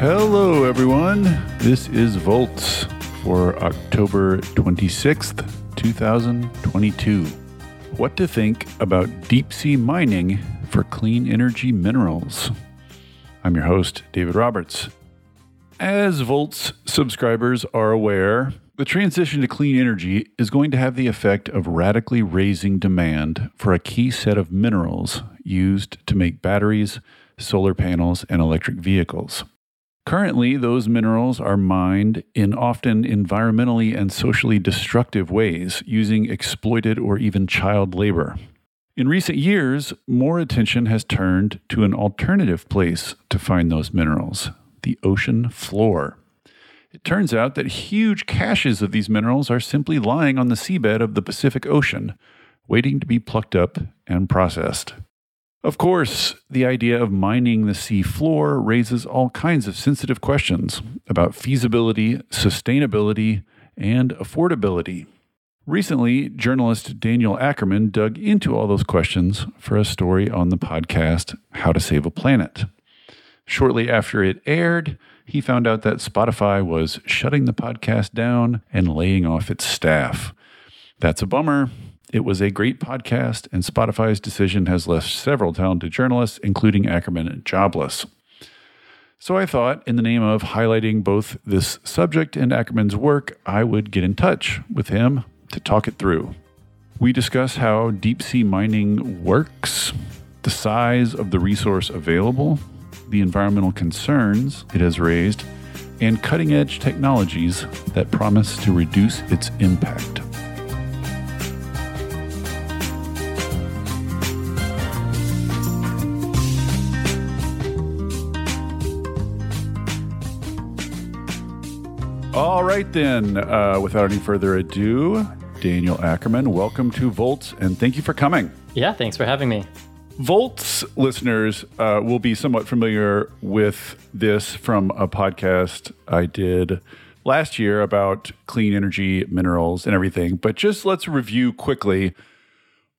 Hello, everyone. This is Volts for October 26th, 2022. What to think about deep-sea mining for clean energy minerals. I'm your host, David Roberts. As Volts subscribers are aware, the transition to clean energy is going to have the effect of radically raising demand for a key set of minerals used to make batteries, solar panels, and electric vehicles. Currently, those minerals are mined in often environmentally and socially destructive ways, using exploited or even child labor. In recent years, more attention has turned to an alternative place to find those minerals, the ocean floor. It turns out that huge caches of these minerals are simply lying on the seabed of the Pacific Ocean, waiting to be plucked up and processed. Of course, the idea of mining the sea floor raises all kinds of sensitive questions about feasibility, sustainability, and affordability. Recently, journalist Daniel Ackerman dug into all those questions for a story on the podcast, How to Save a Planet. Shortly after it aired, he found out that Spotify was shutting the podcast down and laying off its staff. That's a bummer. It was a great podcast, and Spotify's decision has left several talented journalists, including Ackerman, jobless. So I thought, in the name of highlighting both this subject and Ackerman's work, I would get in touch with him to talk it through. We discuss how deep-sea mining works, the size of the resource available, the environmental concerns it has raised, and cutting-edge technologies that promise to reduce its impact. All right, then, without any further ado, Daniel Ackerman, welcome to Volts, and thank you for coming. Yeah, thanks for having me. Volts listeners will be somewhat familiar with this from a podcast I did last year about clean energy, minerals, and everything. But just let's review quickly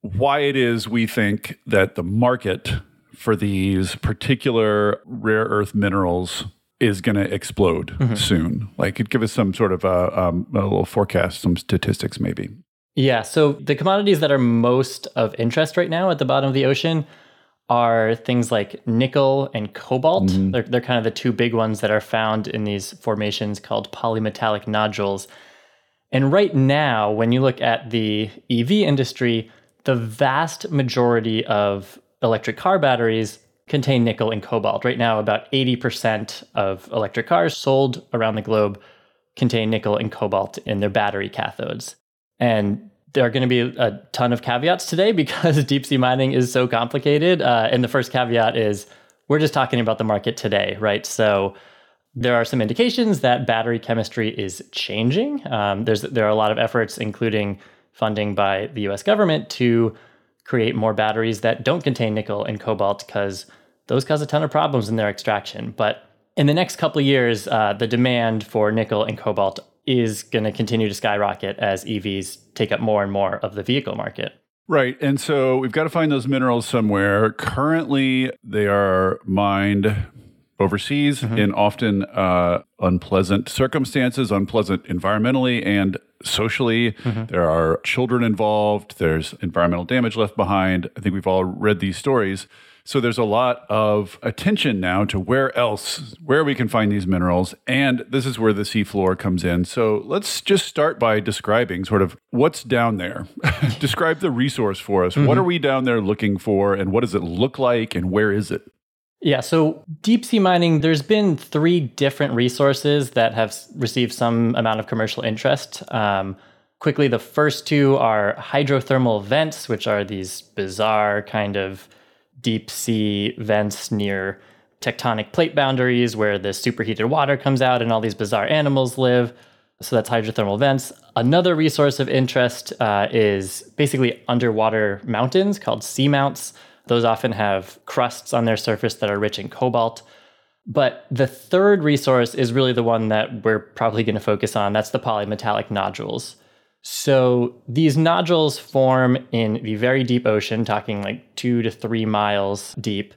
why it is we think that the market for these particular rare earth minerals is going to explode soon. Like, could give us some sort of a little forecast, some statistics maybe. Yeah, so the commodities that are most of interest right now at the bottom of the ocean are things like nickel and cobalt. They're kind of the two big ones that are found in these formations called polymetallic nodules. And right now, when you look at the EV industry, the vast majority of electric car batteries contain nickel and cobalt. Right now, about 80% of electric cars sold around the globe contain nickel and cobalt in their battery cathodes. And there are going to be a ton of caveats today because deep sea mining is so complicated. And the first caveat is we're just talking about the market today, right? So there are some indications that battery chemistry is changing. There are a lot of efforts, including funding by the US government, to create more batteries that don't contain nickel and cobalt because those cause a ton of problems in their extraction. But in the next couple of years, the demand for nickel and cobalt is going to continue to skyrocket as EVs take up more and more of the vehicle market. Right. And so we've got to find those minerals somewhere. Currently, they are mined overseas in often unpleasant circumstances, unpleasant environmentally and socially. There are children involved. There's environmental damage left behind. I think we've all read these stories. So there's a lot of attention now to where else, where we can find these minerals. And this is where the seafloor comes in. So let's just start by describing sort of what's down there. Describe the resource for us. What are we down there looking for? And what does it look like? And where is it? Yeah, so deep sea mining, there's been three different resources that have received some amount of commercial interest. Quickly, the first two are hydrothermal vents, which are these bizarre kind of deep sea vents near tectonic plate boundaries where the superheated water comes out and all these bizarre animals live. So that's hydrothermal vents. Another resource of interest is basically underwater mountains called seamounts. Those often have crusts on their surface that are rich in cobalt. But the third resource is really the one that we're probably going to focus on. That's the polymetallic nodules. So these nodules form in the very deep ocean, talking like 2 to 3 miles deep.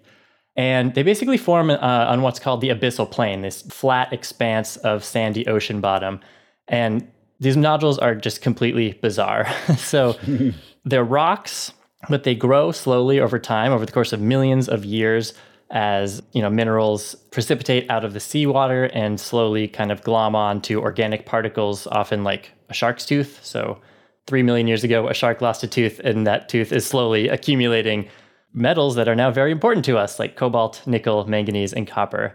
And they basically form on what's called the abyssal plain, this flat expanse of sandy ocean bottom. And these nodules are just completely bizarre. So they're rocks, but they grow slowly over time, over the course of millions of years, as minerals precipitate out of the seawater and slowly kind of glom on to organic particles, often like a shark's tooth. So 3 million years ago, a shark lost a tooth, and that tooth is slowly accumulating metals that are now very important to us, like cobalt, nickel, manganese, and copper.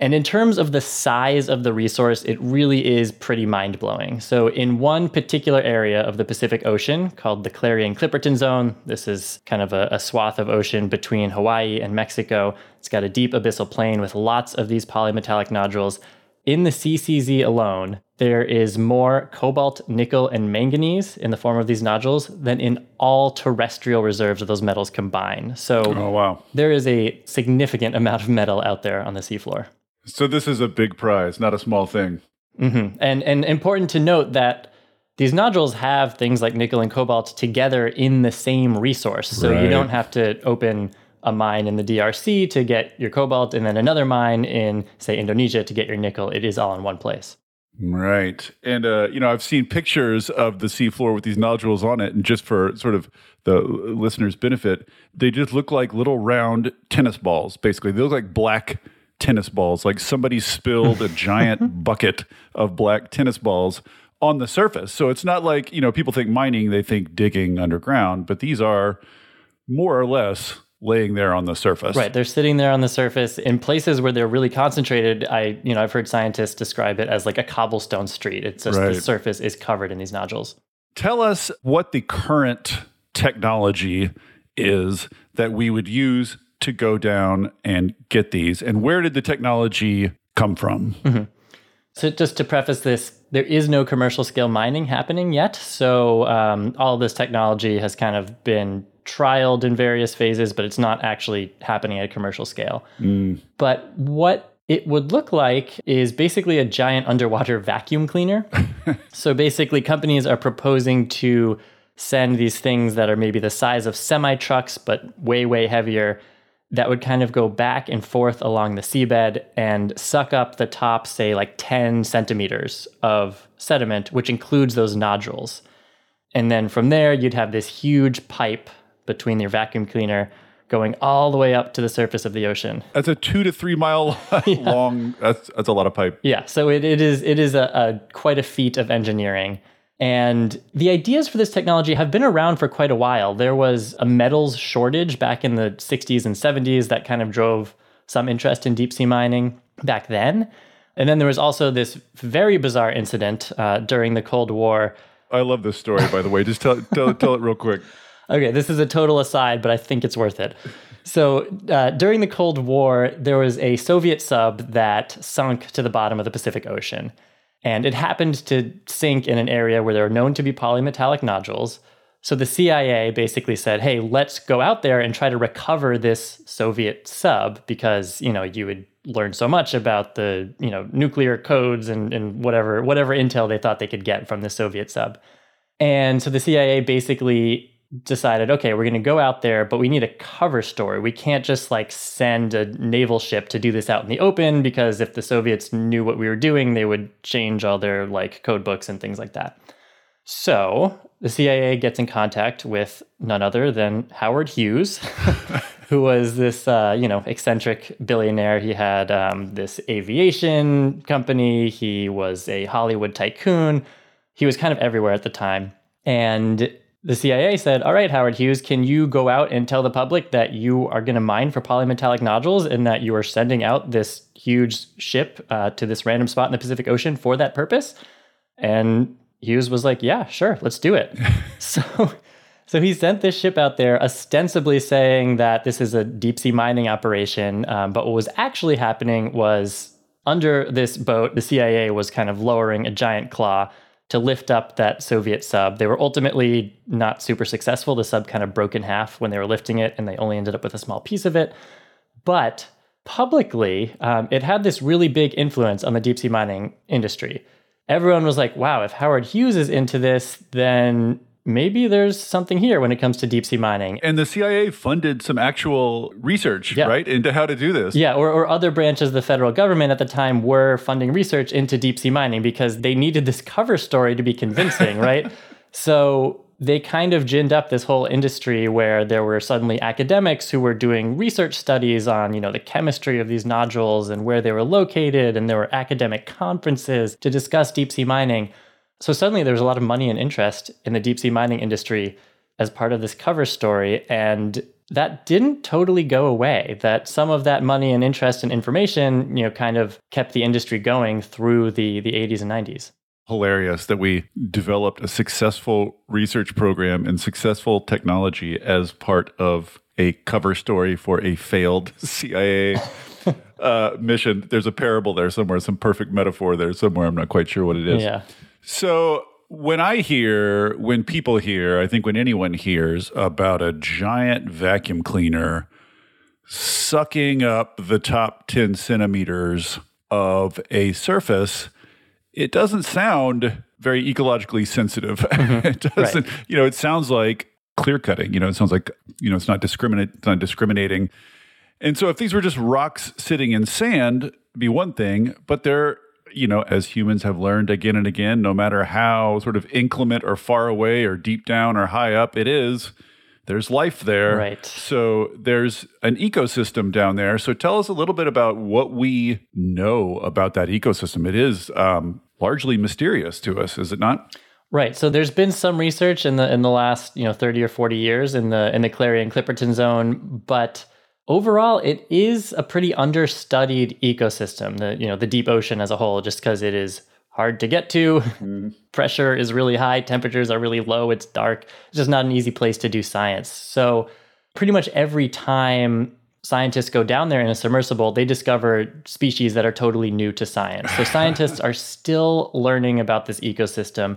And in terms of the size of the resource, it really is pretty mind-blowing. So in one particular area of the Pacific Ocean called the Clarion-Clipperton Zone, this is kind of a swath of ocean between Hawaii and Mexico. It's got a deep abyssal plain with lots of these polymetallic nodules. In the CCZ alone, there is more cobalt, nickel, and manganese in the form of these nodules than in all terrestrial reserves of those metals combined. So there is a significant amount of metal out there on the seafloor. So this is a big prize, not a small thing. Mm-hmm. And important to note that these nodules have things like nickel and cobalt together in the same resource. So you don't have to open a mine in the DRC to get your cobalt and then another mine in, say, Indonesia to get your nickel. It is all in one place. Right. And, I've seen pictures of the seafloor with these nodules on it. And just for sort of the listeners' benefit, they just look like little round tennis balls, basically. They look like black tennis balls, like somebody spilled a giant bucket of black tennis balls on the surface. So it's not like, people think mining, they think digging underground, but these are more or less laying there on the surface. Right, they're sitting there on the surface in places where they're really concentrated. I've heard scientists describe it as like a cobblestone street. It's just the surface is covered in these nodules. Tell us what the current technology is that we would use to go down and get these, and where did the technology come from? Mm-hmm. So just to preface this, there is no commercial scale mining happening yet. So all this technology has kind of been trialed in various phases, but it's not actually happening at a commercial scale. Mm. But what it would look like is basically a giant underwater vacuum cleaner. So basically companies are proposing to send these things that are maybe the size of semi-trucks, but way, way heavier, that would kind of go back and forth along the seabed and suck up the top, say, like 10 centimeters of sediment, which includes those nodules. And then from there, you'd have this huge pipe between your vacuum cleaner going all the way up to the surface of the ocean. That's a 2 to 3 mile long, that's a lot of pipe. Yeah, so it is quite a feat of engineering. And the ideas for this technology have been around for quite a while. There was a metals shortage back in the 60s and 70s that kind of drove some interest in deep sea mining back then. And then there was also this very bizarre incident during the Cold War. I love this story, by the way. Just tell it real quick. Okay, this is a total aside, but I think it's worth it. So during the Cold War, there was a Soviet sub that sunk to the bottom of the Pacific Ocean. And it happened to sink in an area where there are known to be polymetallic nodules. So the CIA basically said, hey, let's go out there and try to recover this Soviet sub because, you would learn so much about the, nuclear codes and whatever intel they thought they could get from the Soviet sub. And so the CIA basically decided, okay, we're going to go out there, but we need a cover story. We can't just like send a naval ship to do this out in the open, because if the Soviets knew what we were doing, they would change all their like code books and things like that. So the CIA gets in contact with none other than Howard Hughes, who was this, eccentric billionaire. He had this aviation company. He was a Hollywood tycoon. He was kind of everywhere at the time. And the CIA said, all right, Howard Hughes, can you go out and tell the public that you are going to mine for polymetallic nodules and that you are sending out this huge ship to this random spot in the Pacific Ocean for that purpose? And Hughes was like, yeah, sure, let's do it. So he sent this ship out there ostensibly saying that this is a deep sea mining operation. But what was actually happening was under this boat, the CIA was kind of lowering a giant claw to lift up that Soviet sub. They were ultimately not super successful. The sub kind of broke in half when they were lifting it, and they only ended up with a small piece of it. But publicly, it had this really big influence on the deep sea mining industry. Everyone was like, wow, if Howard Hughes is into this, then maybe there's something here when it comes to deep sea mining. And the CIA funded some actual research, right, into how to do this. Yeah, or other branches of the federal government at the time were funding research into deep sea mining because they needed this cover story to be convincing, right? So they kind of ginned up this whole industry where there were suddenly academics who were doing research studies on, you know, the chemistry of these nodules and where they were located, and there were academic conferences to discuss deep sea mining. So suddenly there was a lot of money and interest in the deep sea mining industry as part of this cover story, and that didn't totally go away. That some of that money and interest and information, you know, kind of kept the industry going through the 80s and 90s. Hilarious that we developed a successful research program and successful technology as part of a cover story for a failed CIA mission. There's a parable there somewhere, some perfect metaphor there somewhere. I'm not quite sure what it is. Yeah. So when anyone hears about a giant vacuum cleaner sucking up the top 10 centimeters of a surface, it doesn't sound very ecologically sensitive. Mm-hmm. It doesn't, right. You know, it sounds like clear cutting, you know, it sounds like, you know, it's not discriminating. And so if these were just rocks sitting in sand, it'd be one thing, but they're, you know, as humans have learned again and again, no matter how sort of inclement or far away or deep down or high up it is, there's life there. Right. So there's an ecosystem down there. So tell us a little bit about what we know about that ecosystem. It is largely mysterious to us, is it not? Right. So there's been some research in the last, you know, 30 or 40 years in the Clarion-Clipperton Zone, but overall, it is a pretty understudied ecosystem, the deep ocean as a whole, just because it is hard to get to. Mm. Pressure is really high. Temperatures are really low. It's dark. It's just not an easy place to do science. So pretty much every time scientists go down there in a submersible, they discover species that are totally new to science. So scientists are still learning about this ecosystem.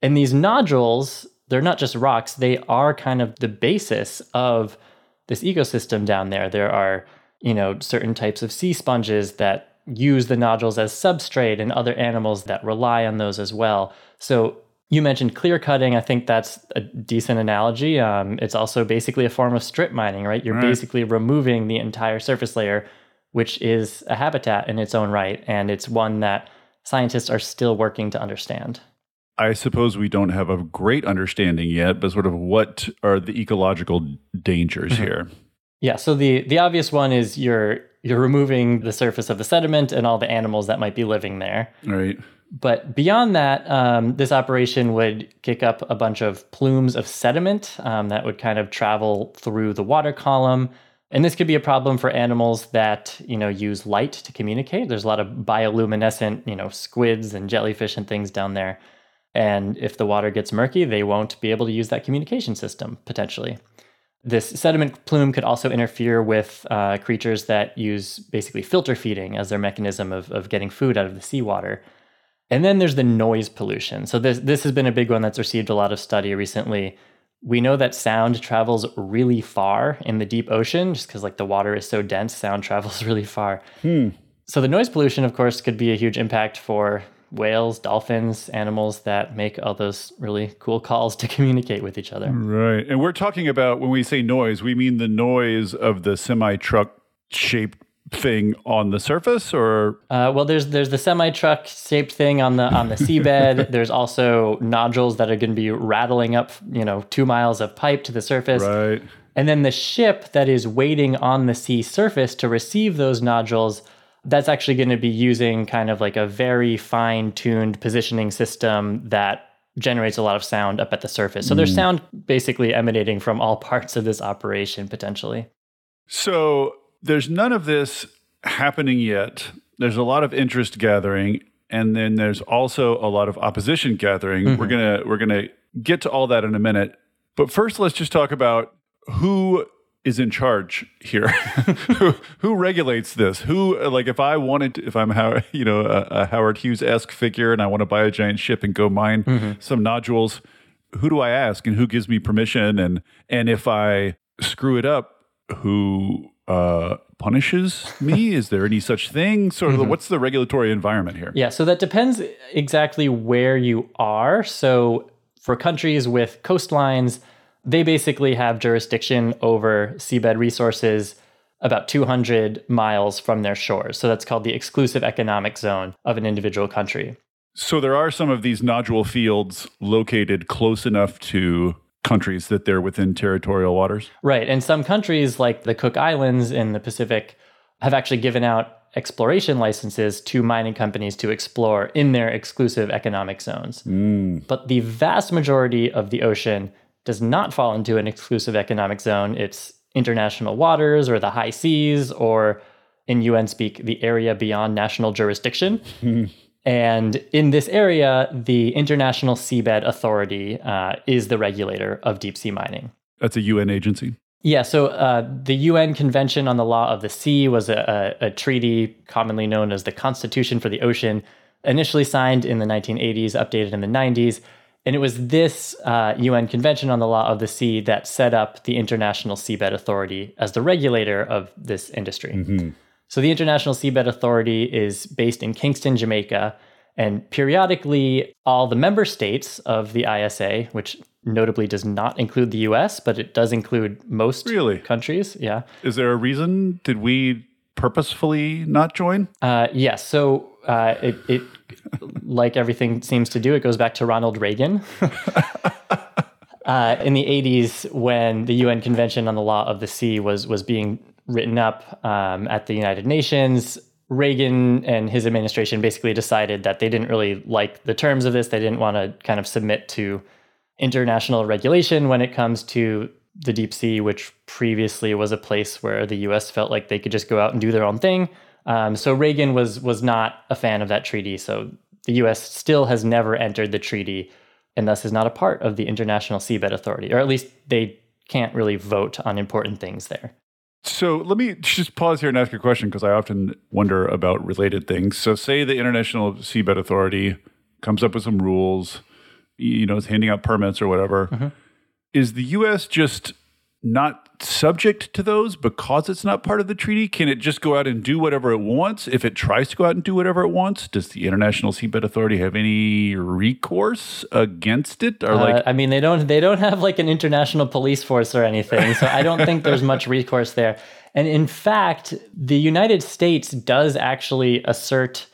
And these nodules, they're not just rocks. They are kind of the basis of this ecosystem down there. There are, you know, certain types of sea sponges that use the nodules as substrate, and other animals that rely on those as well. So you mentioned clear cutting. I think that's a decent analogy. It's also basically a form of strip mining, right? You're basically removing the entire surface layer, which is a habitat in its own right. And it's one that scientists are still working to understand. I suppose we don't have a great understanding yet, but sort of what are the ecological dangers here? Yeah, so the obvious one is you're removing the surface of the sediment and all the animals that might be living there. Right. But beyond that, this operation would kick up a bunch of plumes of sediment that would kind of travel through the water column. And this could be a problem for animals that, you know, use light to communicate. There's a lot of bioluminescent, you know, squids and jellyfish and things down there. And if the water gets murky, they won't be able to use that communication system, potentially. This sediment plume could also interfere with creatures that use basically filter feeding as their mechanism of getting food out of the seawater. And then there's the noise pollution. So this has been a big one that's received a lot of study recently. We know that sound travels really far in the deep ocean, just because like the water is so dense, sound travels really far. So the noise pollution, of course, could be a huge impact for whales, dolphins, animals that make all those really cool calls to communicate with each other. Right. And we're talking about, when we say noise, we mean the noise of the semi-truck shaped thing on the surface, or? Well, there's the semi-truck shaped thing on the seabed. There's also nodules that are going to be rattling up, you know, 2 miles of pipe to the surface. Right. And then the ship that is waiting on the sea surface to receive those nodules, that's actually going to be using kind of like a very fine-tuned positioning system that generates a lot of sound up at the surface. So there's sound basically emanating from all parts of this operation, potentially. So there's none of this happening yet. There's a lot of interest gathering, and then there's also a lot of opposition gathering. Mm-hmm. We're gonna get to all that in a minute. But first, let's just talk about who is in charge here. who regulates this? Who, like, if I wanted to, if I'm a Howard Hughes-esque figure and I want to buy a giant ship and go mine some nodules, who do I ask and who gives me permission? And if I screw it up, who punishes me? Is there any such thing? Sort of what's the regulatory environment here? Yeah, so that depends exactly where you are. So For countries with coastlines, they basically have jurisdiction over seabed resources about 200 miles from their shores. So that's called the exclusive economic zone of an individual country. So there are some of these nodule fields located close enough to countries that they're within territorial waters? Right. And some countries, like the Cook Islands in the Pacific, have actually given out exploration licenses to mining companies to explore in their exclusive economic zones. But the vast majority of the ocean does not fall into an exclusive economic zone. It's international waters or the high seas, or in UN speak, the area beyond national jurisdiction. And in this area, the International Seabed Authority is the regulator of deep sea mining. That's a UN agency? Yeah, so the UN Convention on the Law of the Sea was a treaty commonly known as the Constitution for the Ocean, initially signed in the 1980s, updated in the 90s. And it was this UN Convention on the Law of the Sea that set up the International Seabed Authority as the regulator of this industry. So the International Seabed Authority is based in Kingston, Jamaica, and periodically all the member states of the ISA, which notably does not include the US, but it does include most countries. Yeah. Is there a reason? Did we purposefully not join? Yes. So it like everything seems to do, it goes back to Ronald Reagan. In the 80s, when the UN Convention on the Law of the Sea was being written up at the United Nations, Reagan and his administration basically decided that they didn't really like the terms of this. They didn't want to kind of submit to international regulation when it comes to the deep sea, which previously was a place where the US felt like they could just go out and do their own thing. So Reagan was not a fan of that treaty. So the US still has never entered the treaty and thus is not a part of the International Seabed Authority, or at least they can't really vote on important things there. So let me just pause here and ask a question, because I often wonder about related things. So say the International Seabed Authority comes up with some rules, you know, is handing out permits or whatever. Is the U.S. just not subject to those because it's not part of the treaty? Can it just go out and do whatever it wants? If it tries to go out and do whatever it wants, does the International Seabed Authority have any recourse against it? Or I mean, they don't have like an international police force or anything, so I don't think there's much recourse there. And in fact, the United States does actually assert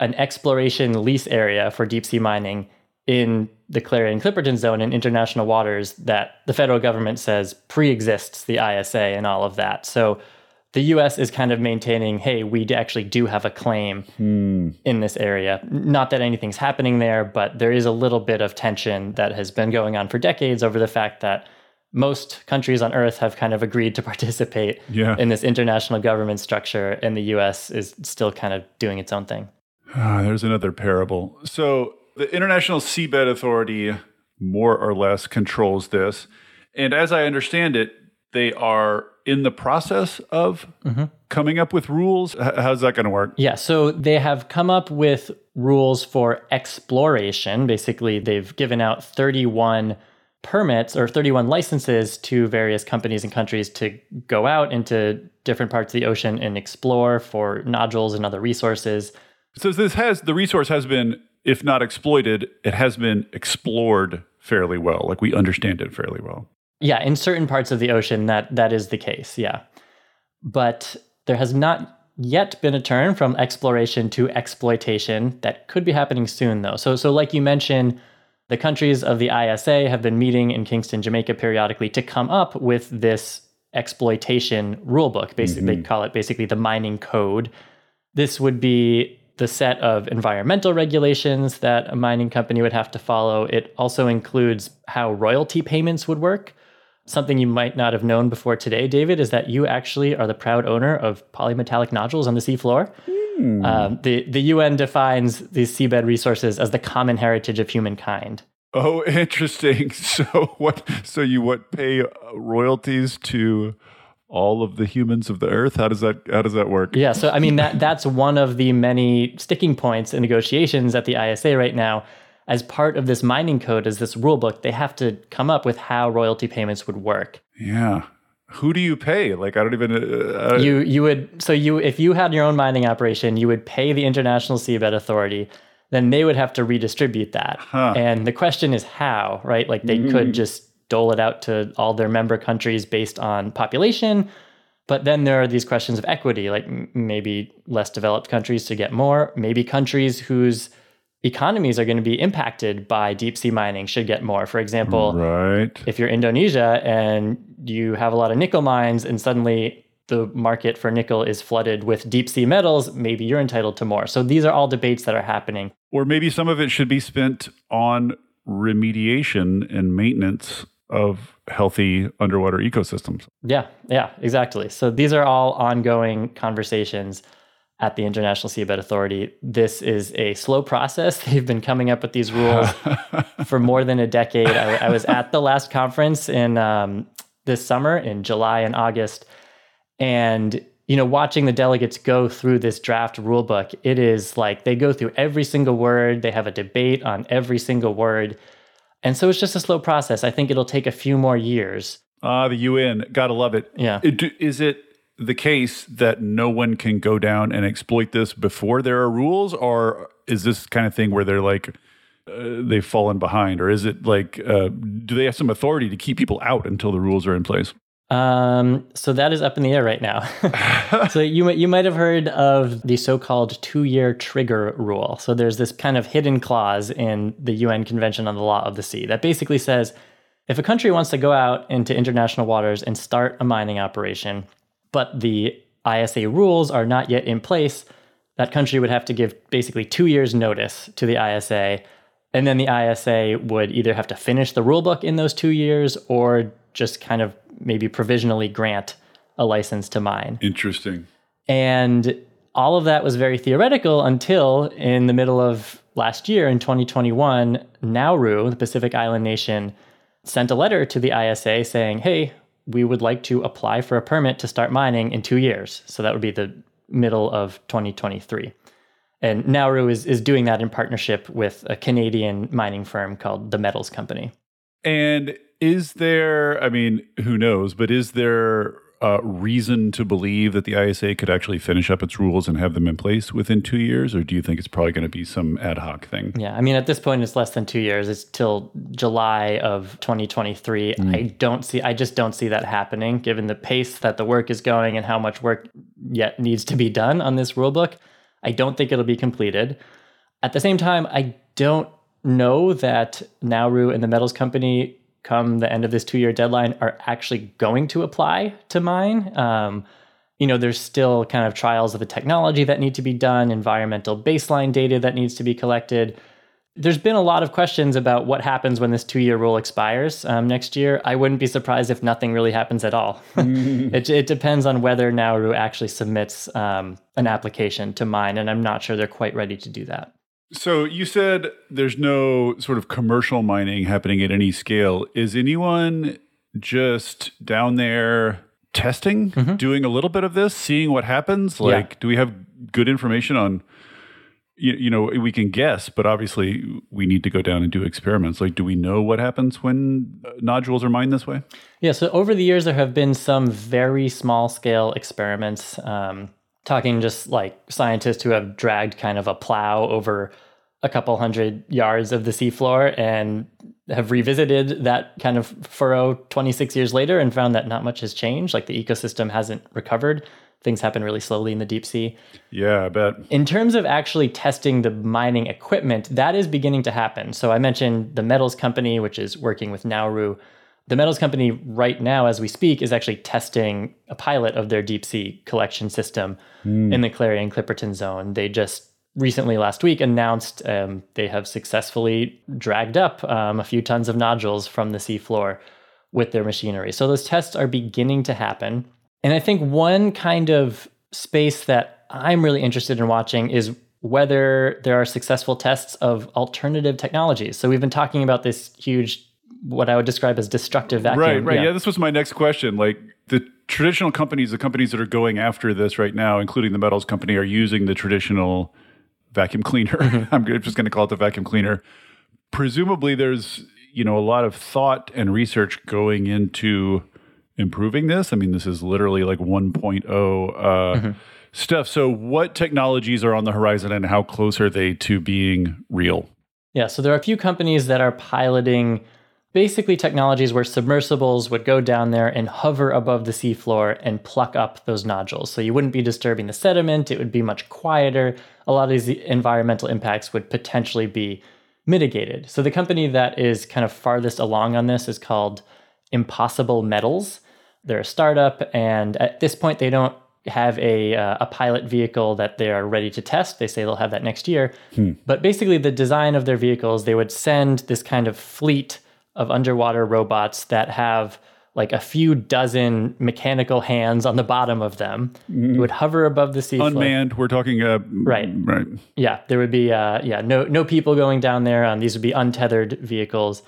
an exploration lease area for deep sea mining in the Clarion-Clipperton Zone in international waters that the federal government says pre-exists the ISA and all of that. So the U.S. is kind of maintaining, hey, we actually do have a claim in this area. Not that anything's happening there, but there is a little bit of tension that has been going on for decades over the fact that most countries on Earth have kind of agreed to participate in this international government structure, and the U.S. is still kind of doing its own thing. There's another parable. So the International Seabed Authority more or less controls this. And as I understand it, they are in the process of coming up with rules. How's that going to work? Yeah, so they have come up with rules for exploration. Basically, they've given out 31 permits or 31 licenses to various companies and countries to go out into different parts of the ocean and explore for nodules and other resources. So this has, the resource has been, if not exploited, it has been explored fairly well. Like, we understand it fairly well. Yeah, in certain parts of the ocean, that is the case, yeah. But there has not yet been a turn from exploration to exploitation. That could be happening soon, though. So like you mentioned, the countries of the ISA have been meeting in Kingston, Jamaica periodically to come up with this exploitation rulebook. Basically, they call it basically the mining code. This would be the set of environmental regulations that a mining company would have to follow. It also includes how royalty payments would work. Something you might not have known before today, David, is that you actually are the proud owner of polymetallic nodules on the seafloor. The UN defines these seabed resources as the common heritage of humankind. Oh, interesting. So you pay royalties to all of the humans of the earth? How does that work? Yeah, so I mean, that's one of the many sticking points in negotiations at the ISA right now. As part of this mining code, as this rule book, they have to come up with how royalty payments would work. Yeah. Who do you pay? Like, I don't even... you would... So if you had your own mining operation, you would pay the International Seabed Authority. then they would have to redistribute that. Huh. And the question is how, right? Like they could just dole it out to all their member countries based on population. But then there are these questions of equity, like maybe less developed countries to get more, maybe countries whose economies are going to be impacted by deep sea mining should get more. For example, if you're Indonesia and you have a lot of nickel mines and suddenly the market for nickel is flooded with deep sea metals, maybe you're entitled to more. So these are all debates that are happening. Or maybe some of it should be spent on remediation and maintenance of healthy underwater ecosystems. Yeah, exactly. So these are all ongoing conversations at the International Seabed Authority. This is a slow process. They've been coming up with these rules for more than a decade. I was at the last conference in this summer in July and August, and watching the delegates go through this draft rule book, it is like they go through every single word. They have a debate on every single word. And so it's just a slow process. I think it'll take a few more years. The UN, gotta love it. Yeah. Is it the case that no one can go down and exploit this before there are rules? Or is this kind of thing where they're like, they've fallen behind? Or is it like, do they have some authority to keep people out until the rules are in place? So that is up in the air right now. So you might have heard of the so-called 2-year trigger rule. So there's this kind of hidden clause in the UN Convention on the Law of the Sea that basically says if a country wants to go out into international waters and start a mining operation, but the ISA rules are not yet in place, that country would have to give basically 2 years notice to the ISA. And then the ISA would either have to finish the rule book in those 2 years or just kind of maybe provisionally grant a license to mine. Interesting. And all of that was very theoretical until in the middle of last year, in 2021, Nauru, the Pacific Island nation, sent a letter to the ISA saying, hey, we would like to apply for a permit to start mining in 2 years. So that would be the middle of 2023. And Nauru is doing that in partnership with a Canadian mining firm called The Metals Company. And is there, I mean, who knows, but is there reason to believe that the ISA could actually finish up its rules and have them in place within 2 years? Or do you think it's probably going to be some ad hoc thing? Yeah, I mean, at this point, it's less than 2 years. It's till July of 2023. I just don't see that happening, given the pace that the work is going and how much work yet needs to be done on this rulebook. I don't think it'll be completed. At the same time, I don't know that Nauru and the Metals Company, come the end of this 2-year deadline, are actually going to apply to mine. There's still kind of trials of the technology that need to be done, environmental baseline data that needs to be collected. There's been a lot of questions about what happens when this 2-year rule expires next year. I wouldn't be surprised if nothing really happens at all. It depends on whether Nauru actually submits an application to mine, and I'm not sure they're quite ready to do that. So you said there's no sort of commercial mining happening at any scale. Is anyone just down there testing, doing a little bit of this, seeing what happens? Like, do we have good information on, we can guess, but obviously we need to go down and do experiments. Like, do we know what happens when nodules are mined this way? Yeah. So over the years, there have been some very small scale experiments, talking just like scientists who have dragged kind of a plow over a couple 100 yards of the seafloor and have revisited that kind of furrow 26 years later and found that not much has changed. Like the ecosystem hasn't recovered. Things happen really slowly in the deep sea. Yeah, I bet. In terms of actually testing the mining equipment, that is beginning to happen. So I mentioned the Metals Company, which is working with Nauru. The Metals Company right now, as we speak, is actually testing a pilot of their deep sea collection system in the Clarion-Clipperton Zone. They just recently last week announced they have successfully dragged up a few tons of nodules from the seafloor with their machinery. So those tests are beginning to happen. And I think one kind of space that I'm really interested in watching is whether there are successful tests of alternative technologies. So we've been talking about this huge, what I would describe as destructive vacuum. Right. Yeah, this was my next question. Like the traditional companies, the companies that are going after this right now, including the Metals Company, are using the traditional vacuum cleaner. I'm just going to call it the vacuum cleaner. Presumably there's, a lot of thought and research going into improving this. I mean, this is literally like 1.0 Steph, so what technologies are on the horizon and how close are they to being real? Yeah, so there are a few companies that are piloting basically technologies where submersibles would go down there and hover above the seafloor and pluck up those nodules. So you wouldn't be disturbing the sediment. It would be much quieter. A lot of these environmental impacts would potentially be mitigated. So the company that is kind of farthest along on this is called Impossible Metals. They're a startup, and at this point, they don't have a pilot vehicle that they are ready to test. They say they'll have that next year. But basically, the design of their vehicles, they would send this kind of fleet of underwater robots that have like a few dozen mechanical hands on the bottom of them. It would hover above the sea. Unmanned, we're talking... Right. Yeah, there would be no people going down there. These would be untethered vehicles.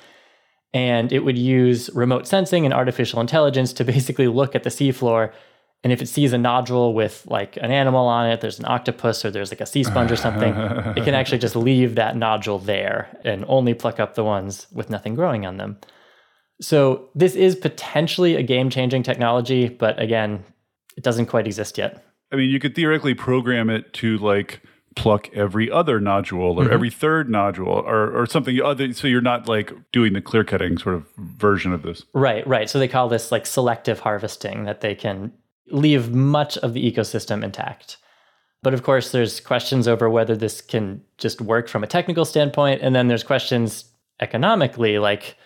And it would use remote sensing and artificial intelligence to basically look at the seafloor. And if it sees a nodule with like an animal on it, there's an octopus or there's like a sea sponge or something, it can actually just leave that nodule there and only pluck up the ones with nothing growing on them. So this is potentially a game-changing technology, but again, it doesn't quite exist yet. I mean, you could theoretically program it to like pluck every other nodule or every third nodule or something other. So you're not like doing the clear cutting sort of version of this. Right. So they call this like selective harvesting, that they can leave much of the ecosystem intact. But of course, there's questions over whether this can just work from a technical standpoint. And then there's questions economically, like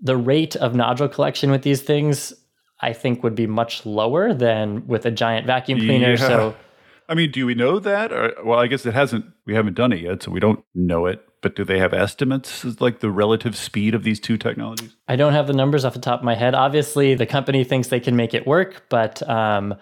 the rate of nodule collection with these things, I think, would be much lower than with a giant vacuum cleaner. Yeah. So, I mean, do we know that? Or, well, I guess we haven't done it yet, so we don't know it. But do they have estimates as like the relative speed of these two technologies? I don't have the numbers off the top of my head. Obviously, the company thinks they can make it work, but it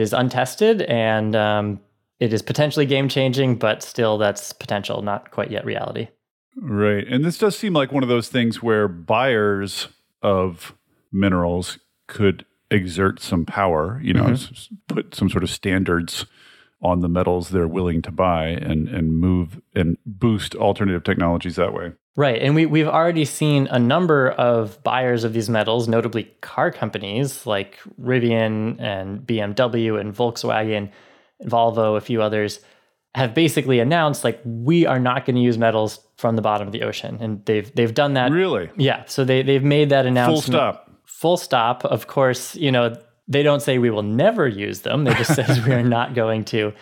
is untested and it is potentially game-changing, but still that's potential, not quite yet reality. Right. And this does seem like one of those things where buyers of minerals could exert some power, put some sort of standards on the metals they're willing to buy and move and boost alternative technologies that way. Right. And we've already seen a number of buyers of these metals, notably car companies like Rivian and BMW and Volkswagen, Volvo, a few others, have basically announced like, we are not going to use metals from the bottom of the ocean. And they've done that. Really? Yeah. So they've made that announcement. Full stop. Of course, they don't say we will never use them. They just says we are not going to.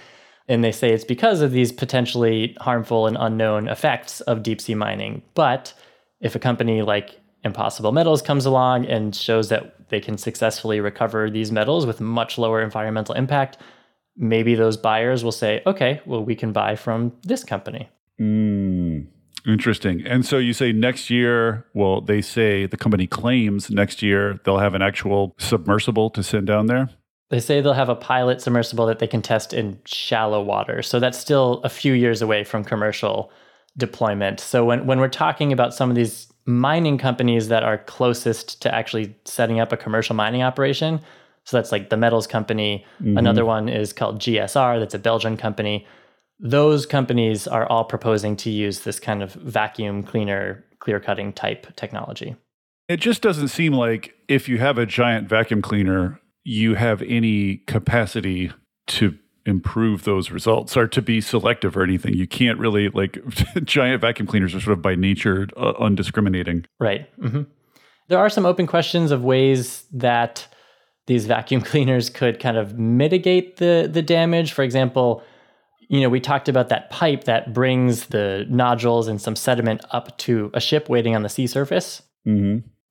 And they say it's because of these potentially harmful and unknown effects of deep sea mining. But if a company like Impossible Metals comes along and shows that they can successfully recover these metals with much lower environmental impact, maybe those buyers will say, okay, well, we can buy from this company. Interesting. And so you say next year, well, they say the company claims next year they'll have an actual submersible to send down there? They say they'll have a pilot submersible that they can test in shallow water. So that's still a few years away from commercial deployment. So when we're talking about some of these mining companies that are closest to actually setting up a commercial mining operation, so that's like The Metals Company. Another one is called GSR. That's a Belgian company. Those companies are all proposing to use this kind of vacuum cleaner, clear-cutting type technology. It just doesn't seem like if you have a giant vacuum cleaner, you have any capacity to improve those results or to be selective or anything. You can't really, like, giant vacuum cleaners are sort of by nature undiscriminating. Right. There are some open questions of ways that these vacuum cleaners could kind of mitigate the damage. For example, we talked about that pipe that brings the nodules and some sediment up to a ship waiting on the sea surface.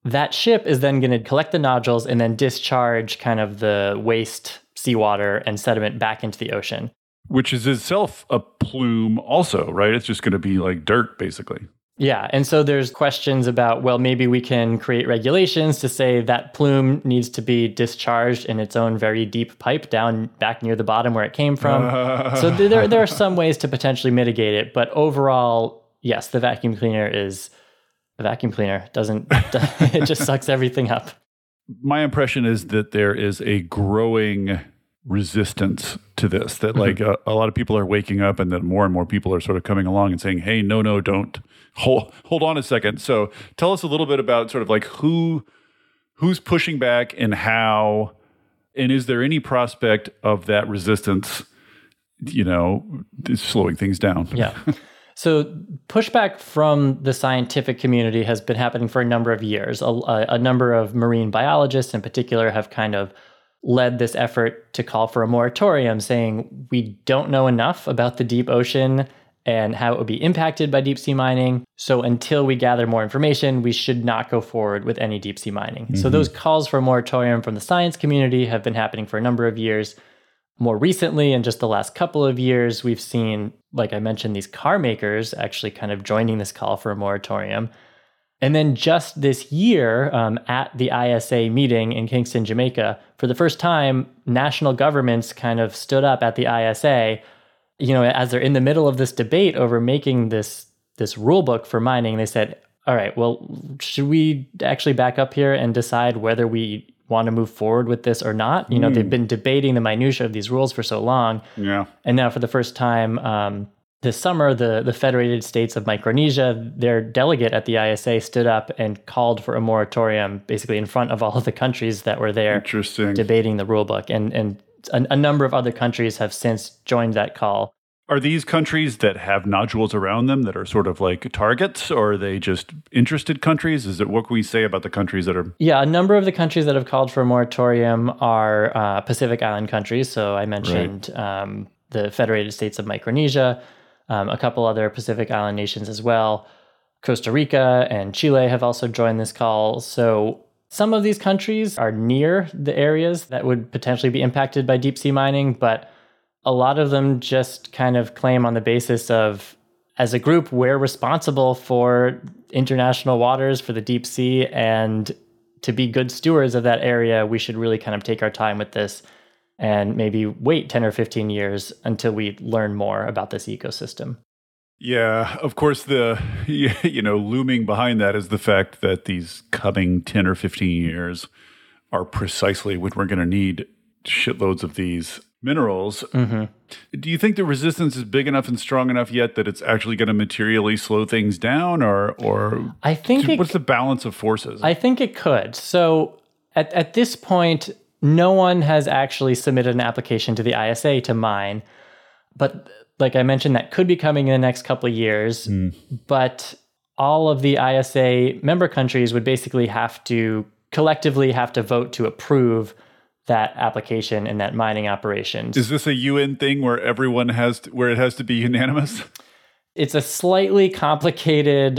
That ship is then going to collect the nodules and then discharge kind of the waste seawater and sediment back into the ocean. Which is itself a plume also, right? It's just going to be like dirt, basically. Yeah. And so there's questions about, well, maybe we can create regulations to say that plume needs to be discharged in its own very deep pipe down back near the bottom where it came from. So there are some ways to potentially mitigate it. But overall, yes, the vacuum cleaner is a vacuum cleaner. It just sucks everything up. My impression is that there is a growing resistance to this, that like a lot of people are waking up and that more and more people are sort of coming along and saying, hey, no, don't hold on a second. So tell us a little bit about sort of like who's pushing back and how, And is there any prospect of that resistance, you know, slowing things down? Yeah. So pushback from the scientific community has been happening for a number of years. A number of marine biologists in particular have kind of led this effort to call for a moratorium, saying we don't know enough about the deep ocean and how it would be impacted by deep sea mining. So until we gather more information, we should not go forward with any deep sea mining. Mm-hmm. So those calls for a moratorium from the science community have been happening for a number of years. More recently, in just the last couple of years, we've seen, like I mentioned, these car makers actually kind of joining this call for a moratorium. And then just this year, at the ISA meeting in Kingston, Jamaica, for the first time, national governments kind of stood up at the ISA, you know, as they're in the middle of this debate over making this rule book for mining. They said, all right, well, should we actually back up here and decide whether we want to move forward with this or not? You know, they've been debating the minutiae of these rules for so long. Yeah. And now for the first time this summer, the Federated States of Micronesia, their delegate at the ISA stood up and called for a moratorium, basically in front of all of the countries that were there debating the rule book. And a number of other countries have since joined that call. Are these countries that have nodules around them that are sort of like targets, or are they just interested countries? Is it, what can we say about the countries that are... Yeah, a number of the countries that have called for a moratorium are Pacific Island countries. So I mentioned the Federated States of Micronesia, a couple other Pacific Island nations as well. Costa Rica and Chile have also joined this call. So some of these countries are near the areas that would potentially be impacted by deep sea mining, but a lot of them just kind of claim on the basis of, as a group, we're responsible for international waters, for the deep sea, and to be good stewards of that area, we should really kind of take our time with this and maybe wait 10 or 15 years until we learn more about this ecosystem. Yeah, of course, looming behind that is the fact that these coming 10 or 15 years are precisely when we're going to need shitloads of these minerals. Mm-hmm. Do you think the resistance is big enough and strong enough yet that it's actually going to materially slow things down, or I think what's the balance of forces? I think it could. So at this point, no one has actually submitted an application to the ISA to mine, but like I mentioned, that could be coming in the next couple of years. Mm. But all of the ISA member countries would basically collectively have to vote to approve that application and that mining operation. Is this a UN thing where everyone where it has to be unanimous? It's a slightly complicated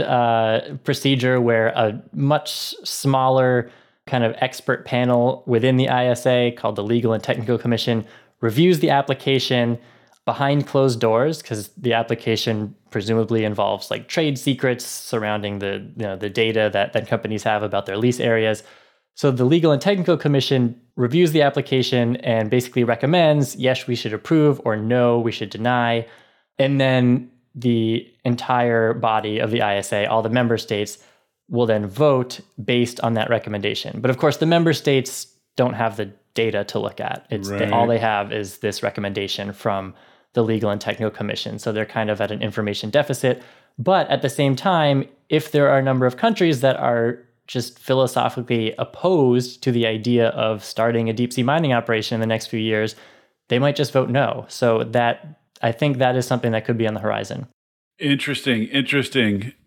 procedure where a much smaller kind of expert panel within the ISA called the Legal and Technical Commission reviews the application behind closed doors, because the application presumably involves like trade secrets surrounding the data that companies have about their lease areas. So the Legal and Technical Commission reviews the application and basically recommends, yes, we should approve, or no, we should deny. And then the entire body of the ISA, all the member states, will then vote based on that recommendation. But of course, the member states don't have the data to look at. All they have is this recommendation from the Legal and Technical Commission. So they're kind of at an information deficit. But at the same time, if there are a number of countries that are just philosophically opposed to the idea of starting a deep sea mining operation in the next few years, they might just vote no. So that, I think that is something that could be on the horizon. Interesting.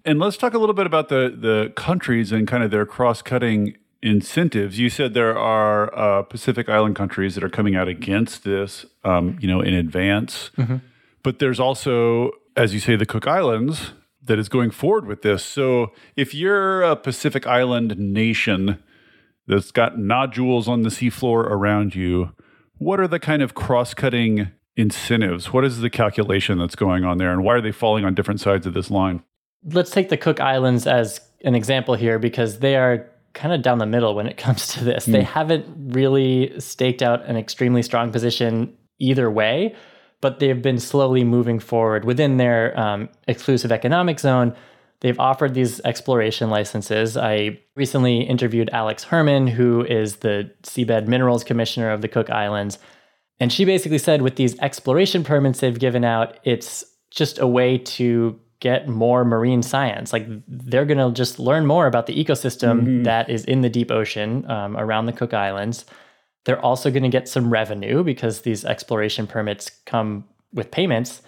And let's talk a little bit about the countries and kind of their cross-cutting incentives. You said there are Pacific Island countries that are coming out against this, in advance. Mm-hmm. But there's also, as you say, the Cook Islands that is going forward with this. So if you're a Pacific Island nation that's got nodules on the seafloor around you, what are the kind of cross-cutting incentives? What is the calculation that's going on there, and why are they falling on different sides of this line? Let's take the Cook Islands as an example here, because they are kind of down the middle when it comes to this. Mm. They haven't really staked out an extremely strong position either way, but they've been slowly moving forward within their exclusive economic zone. They've offered these exploration licenses. I recently interviewed Alex Herman, who is the Seabed Minerals Commissioner of the Cook Islands. And she basically said with these exploration permits they've given out, it's just a way to get more marine science. Like, they're going to just learn more about the ecosystem mm-hmm. that is in the deep ocean around the Cook Islands. They're also going to get some revenue because these exploration permits come with payments.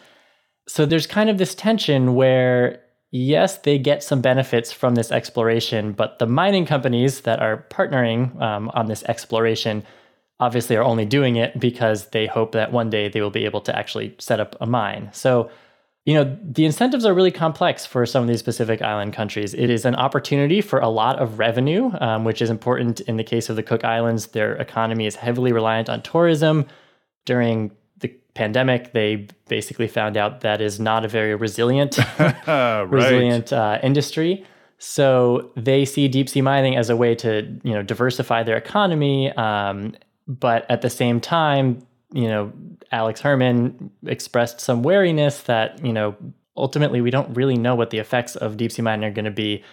So there's kind of this tension where, yes, they get some benefits from this exploration, but the mining companies that are partnering on this exploration obviously are only doing it because they hope that one day they will be able to actually set up a mine. So, you know, the incentives are really complex for some of these Pacific Island countries. It is an opportunity for a lot of revenue, which is important in the case of the Cook Islands. Their economy is heavily reliant on tourism. During the pandemic, they basically found out that is not a very resilient, industry. So they see deep sea mining as a way to, you know, diversify their economy. But at the same time, you know, Alex Herman expressed some wariness that, you know, ultimately we don't really know what the effects of deep sea mining are going to be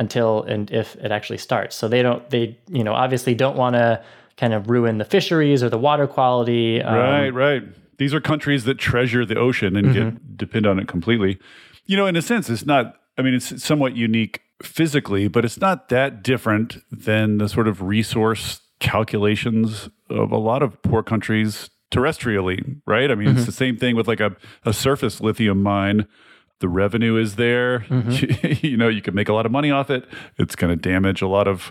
until and if it actually starts. So they obviously don't want to kind of ruin the fisheries or the water quality. Right. These are countries that treasure the ocean and depend on it completely. You know, in a sense, it's not, I mean, it's somewhat unique physically, but it's not that different than the sort of resource calculations of a lot of poor countries terrestrially, right? I mean, it's the same thing with like a surface lithium mine. The revenue is there. You know, you can make a lot of money off it. It's going to damage a lot of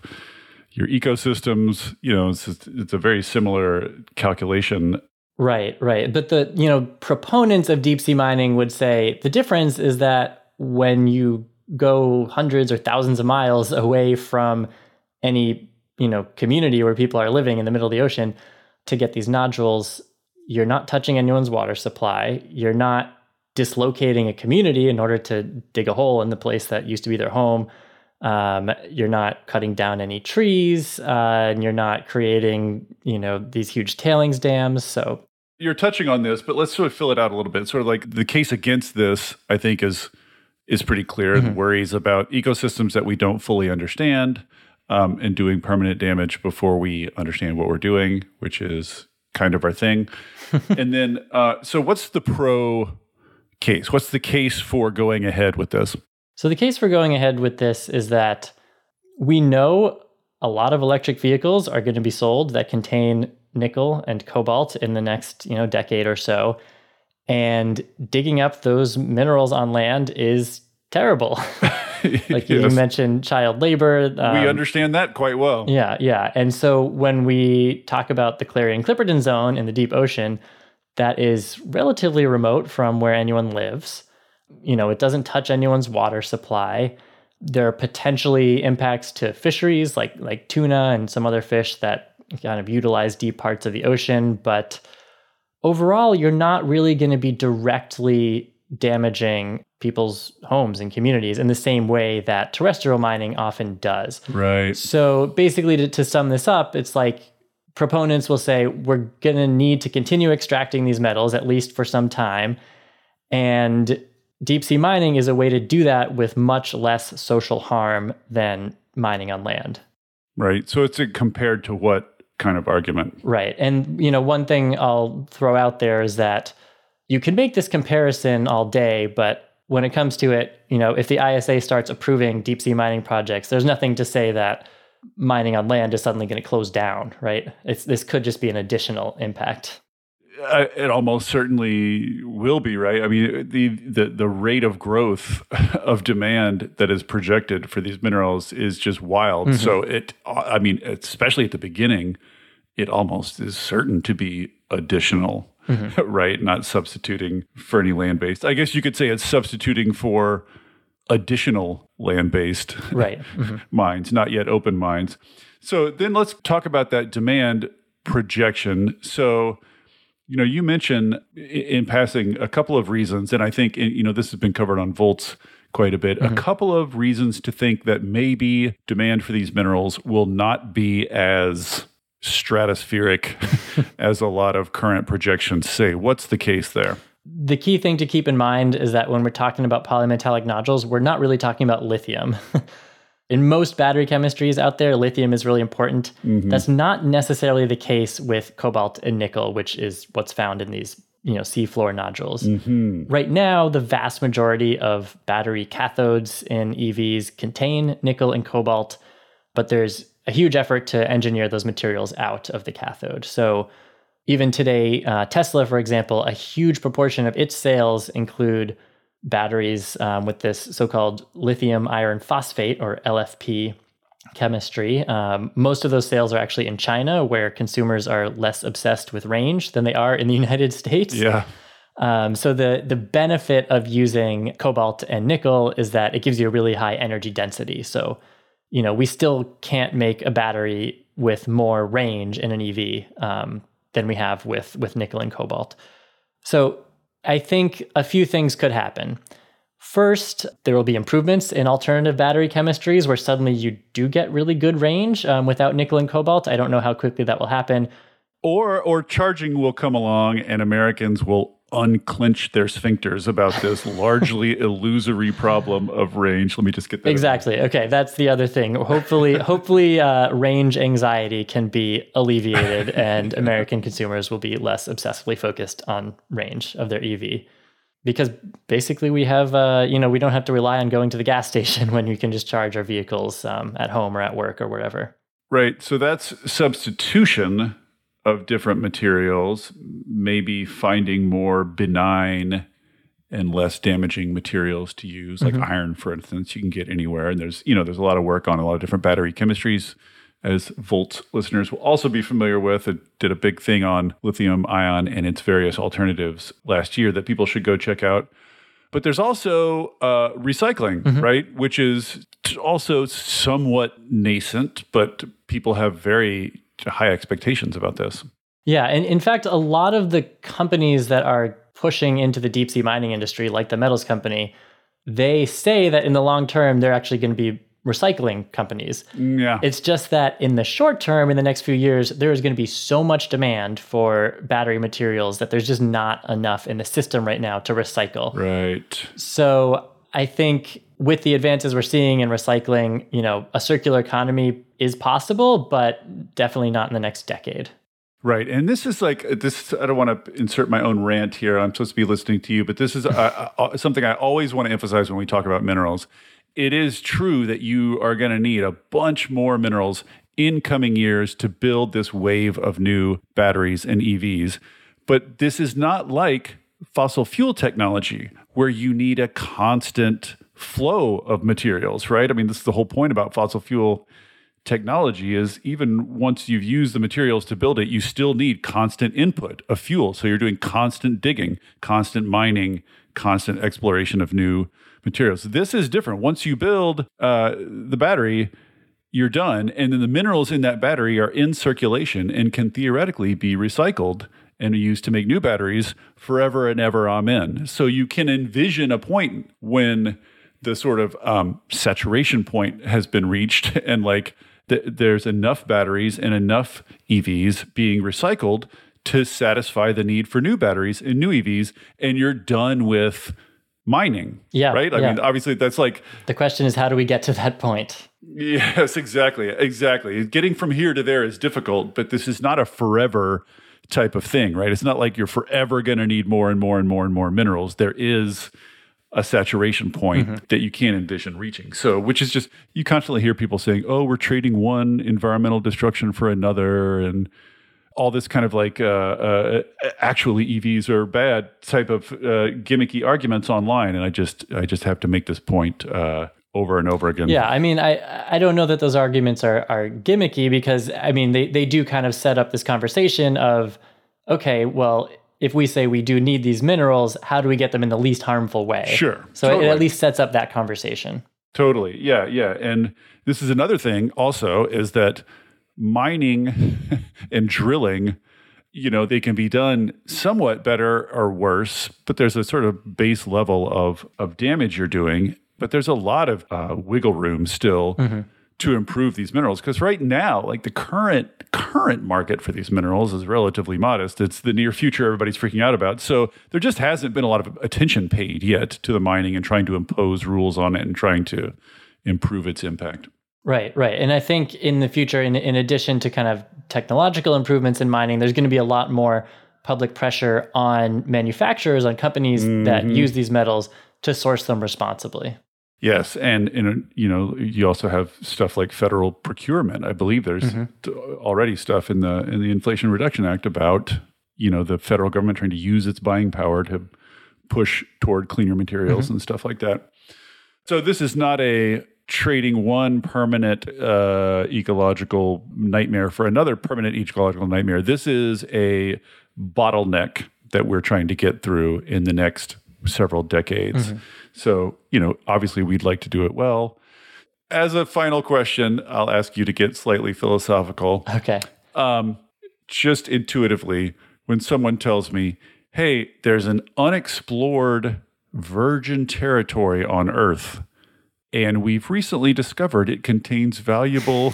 your ecosystems. You know, it's a very similar calculation. Right. But the, you know, proponents of deep sea mining would say the difference is that when you go hundreds or thousands of miles away from any, you know, community where people are living in the middle of the ocean to get these nodules, you're not touching anyone's water supply. You're not dislocating a community in order to dig a hole in the place that used to be their home. You're not cutting down any trees, and you're not creating, you know, these huge tailings dams. So you're touching on this, but let's sort of fill it out a little bit. Sort of like the case against this, I think, is pretty clear. The worries about ecosystems that we don't fully understand, and doing permanent damage before we understand what we're doing, which is kind of our thing. And then, so what's the pro case? What's the case for going ahead with this? So the case for going ahead with this is that we know a lot of electric vehicles are going to be sold that contain nickel and cobalt in the next, you know, decade or so. And digging up those minerals on land is terrible. Like you mentioned child labor. We understand that quite well. Yeah. And so when we talk about the Clarion-Clipperton Zone in the deep ocean, that is relatively remote from where anyone lives. You know, it doesn't touch anyone's water supply. There are potentially impacts to fisheries like tuna and some other fish that kind of utilize deep parts of the ocean. But overall, you're not really going to be directly damaging people's homes and communities in the same way that terrestrial mining often does. Right. So basically, to sum this up, it's like proponents will say, we're going to need to continue extracting these metals, at least for some time. And deep sea mining is a way to do that with much less social harm than mining on land. Right. So it's compared to what kind of argument? Right. And, you know, one thing I'll throw out there is that you can make this comparison all day, but when it comes to it, you know, if the ISA starts approving deep sea mining projects, there's nothing to say that mining on land is suddenly going to close down, right? This could just be an additional impact. It almost certainly will be, right? I mean, the rate of growth of demand that is projected for these minerals is just wild. So especially at the beginning, it almost is certain to be additional. Right? Not substituting for any land-based. I guess you could say it's substituting for additional land-based mines, not yet open mines. So then let's talk about that demand projection. So, you know, you mentioned in passing a couple of reasons, and I think, you know, this has been covered on Volts quite a bit, a couple of reasons to think that maybe demand for these minerals will not be as stratospheric as a lot of current projections say. What's the case there? The key thing to keep in mind is that when we're talking about polymetallic nodules, we're not really talking about lithium. In most battery chemistries out there, lithium is really important. That's not necessarily the case with cobalt and nickel, which is what's found in these, you know, seafloor nodules. Right now, the vast majority of battery cathodes in EVs contain nickel and cobalt, but there's a huge effort to engineer those materials out of the cathode. So even today, Tesla, for example, a huge proportion of its sales include batteries with this so-called lithium iron phosphate, or LFP, chemistry. Most of those sales are actually in China, where consumers are less obsessed with range than they are in the United States. Yeah. So the benefit of using cobalt and nickel is that it gives you a really high energy density. So, you know, we still can't make a battery with more range in an EV than we have with nickel and cobalt. So I think a few things could happen. First, there will be improvements in alternative battery chemistries where suddenly you do get really good range without nickel and cobalt. I don't know how quickly that will happen. Or charging will come along and Americans will unclench their sphincters about this largely illusory problem of range. Let me just get that. Exactly. Over. Okay. That's the other thing. Hopefully, range anxiety can be alleviated and American consumers will be less obsessively focused on range of their EV, because basically we have, we don't have to rely on going to the gas station when we can just charge our vehicles at home or at work or wherever. Right. So that's substitution of different materials, maybe finding more benign and less damaging materials to use, like iron, for instance. You can get anywhere. And there's a lot of work on a lot of different battery chemistries, as Volts listeners will also be familiar with. It did a big thing on lithium ion and its various alternatives last year that people should go check out. But there's also recycling, right? Which is also somewhat nascent, but people have very high expectations about this. Yeah. And in fact, a lot of the companies that are pushing into the deep sea mining industry, like the Metals Company, they say that in the long term, they're actually going to be recycling companies. Yeah. It's just that in the short term, in the next few years, there is going to be so much demand for battery materials that there's just not enough in the system right now to recycle. Right. So I think with the advances we're seeing in recycling, a circular economy is possible, but definitely not in the next decade. Right. And this is I don't want to insert my own rant here. I'm supposed to be listening to you, but this is something I always want to emphasize when we talk about minerals. It is true that you are going to need a bunch more minerals in coming years to build this wave of new batteries and EVs. But this is not like fossil fuel technology, where you need a constant flow of materials, right? I mean, this is the whole point about fossil fuel technology is even once you've used the materials to build it, you still need constant input of fuel. So you're doing constant digging, constant mining, constant exploration of new materials. This is different. Once you build the battery, you're done. And then the minerals in that battery are in circulation and can theoretically be recycled and used to make new batteries forever and ever, amen. So you can envision a point when the sort of saturation point has been reached and there's enough batteries and enough EVs being recycled to satisfy the need for new batteries and new EVs, and you're done with mining, right? I mean, obviously that's the question is, how do we get to that point? Yes, exactly. Getting from here to there is difficult, but this is not a forever type of thing, right? It's not like you're forever going to need more and more and more and more minerals. There is a saturation point that you can't envision reaching. So, which is just, you constantly hear people saying, oh, we're trading one environmental destruction for another and all this kind of actually EVs are bad type of gimmicky arguments online. And I just have to make this point over and over again. Yeah, I mean, I don't know that those arguments are gimmicky, because, I mean, they do kind of set up this conversation of, okay, well, if we say we do need these minerals, how do we get them in the least harmful way? Sure. So totally. It at least sets up that conversation. Totally. Yeah, yeah. And this is another thing also, is that mining and drilling, they can be done somewhat better or worse, but there's a sort of base level of damage you're doing. But there's a lot of wiggle room still to improve these minerals. Because right now, the current market for these minerals is relatively modest. It's the near future everybody's freaking out about. So there just hasn't been a lot of attention paid yet to the mining and trying to impose rules on it and trying to improve its impact. Right. And I think in the future, in addition to kind of technological improvements in mining, there's going to be a lot more public pressure on manufacturers, on companies that use these metals to source them responsibly. Yes, and you know, you also have stuff like federal procurement. I believe there's already stuff in the Inflation Reduction Act about, you know, the federal government trying to use its buying power to push toward cleaner materials and stuff like that. So this is not a trading one permanent ecological nightmare for another permanent ecological nightmare. This is a bottleneck that we're trying to get through in the next several decades. So, you know, obviously we'd like to do it well. As a final question, I'll ask you to get slightly philosophical. Okay. Just intuitively, when someone tells me, hey, there's an unexplored virgin territory on Earth, and we've recently discovered it contains valuable...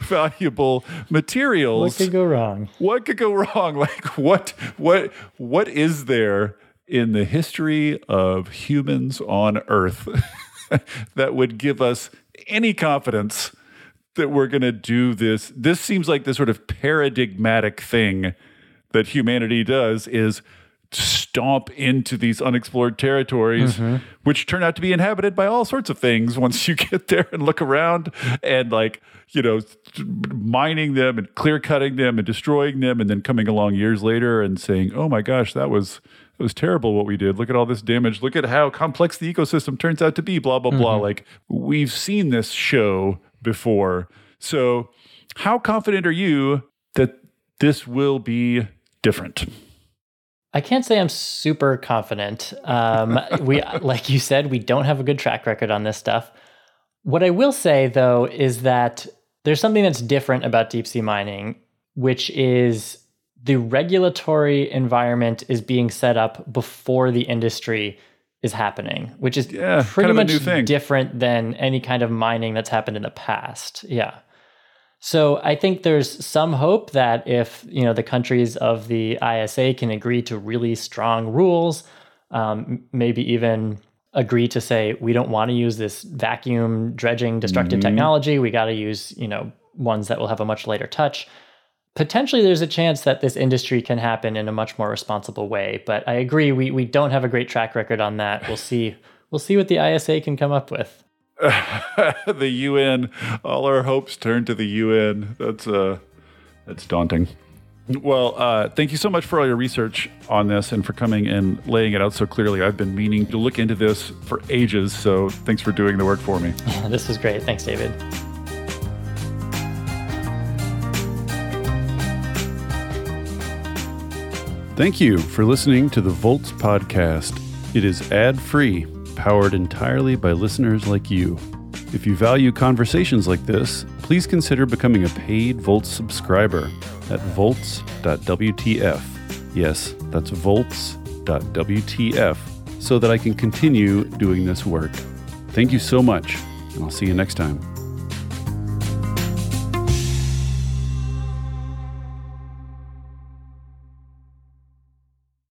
valuable materials. What could go wrong? What could go wrong? Like what is there in the history of humans on Earth that would give us any confidence that we're going to do this? This seems like the sort of paradigmatic thing that humanity does is stomp into these unexplored territories, which turn out to be inhabited by all sorts of things once you get there and look around, and like, you know, mining them and clear cutting them and destroying them, and then coming along years later and saying, oh my gosh, that was terrible what we did. Look at all this damage. Look at how complex the ecosystem turns out to be, blah, blah, blah. Like, we've seen this show before. So how confident are you that this will be different? I can't say I'm super confident. We, like you said, we don't have a good track record on this stuff. What I will say, though, is that there's something that's different about deep sea mining, which is the regulatory environment is being set up before the industry is happening, which is pretty much different than any kind of mining that's happened in the past. Yeah. So I think there's some hope that if, you know, the countries of the ISA can agree to really strong rules, maybe even agree to say, we don't want to use this vacuum dredging destructive technology. We got to use, you know, ones that will have a much lighter touch. Potentially there's a chance that this industry can happen in a much more responsible way. But I agree, we don't have a great track record on that. We'll see what the ISA can come up with. The UN, all our hopes turn to the UN. That's daunting. Well, thank you so much for all your research on this and for coming and laying it out so clearly. I've been meaning to look into this for ages, so thanks for doing the work for me. This was great. Thanks, David. Thank you for listening to the Volts podcast. It is ad-free, powered entirely by listeners like you. If you value conversations like this, please consider becoming a paid Volts subscriber at volts.wtf. Yes, that's volts.wtf, so that I can continue doing this work. Thank you so much, and I'll see you next time.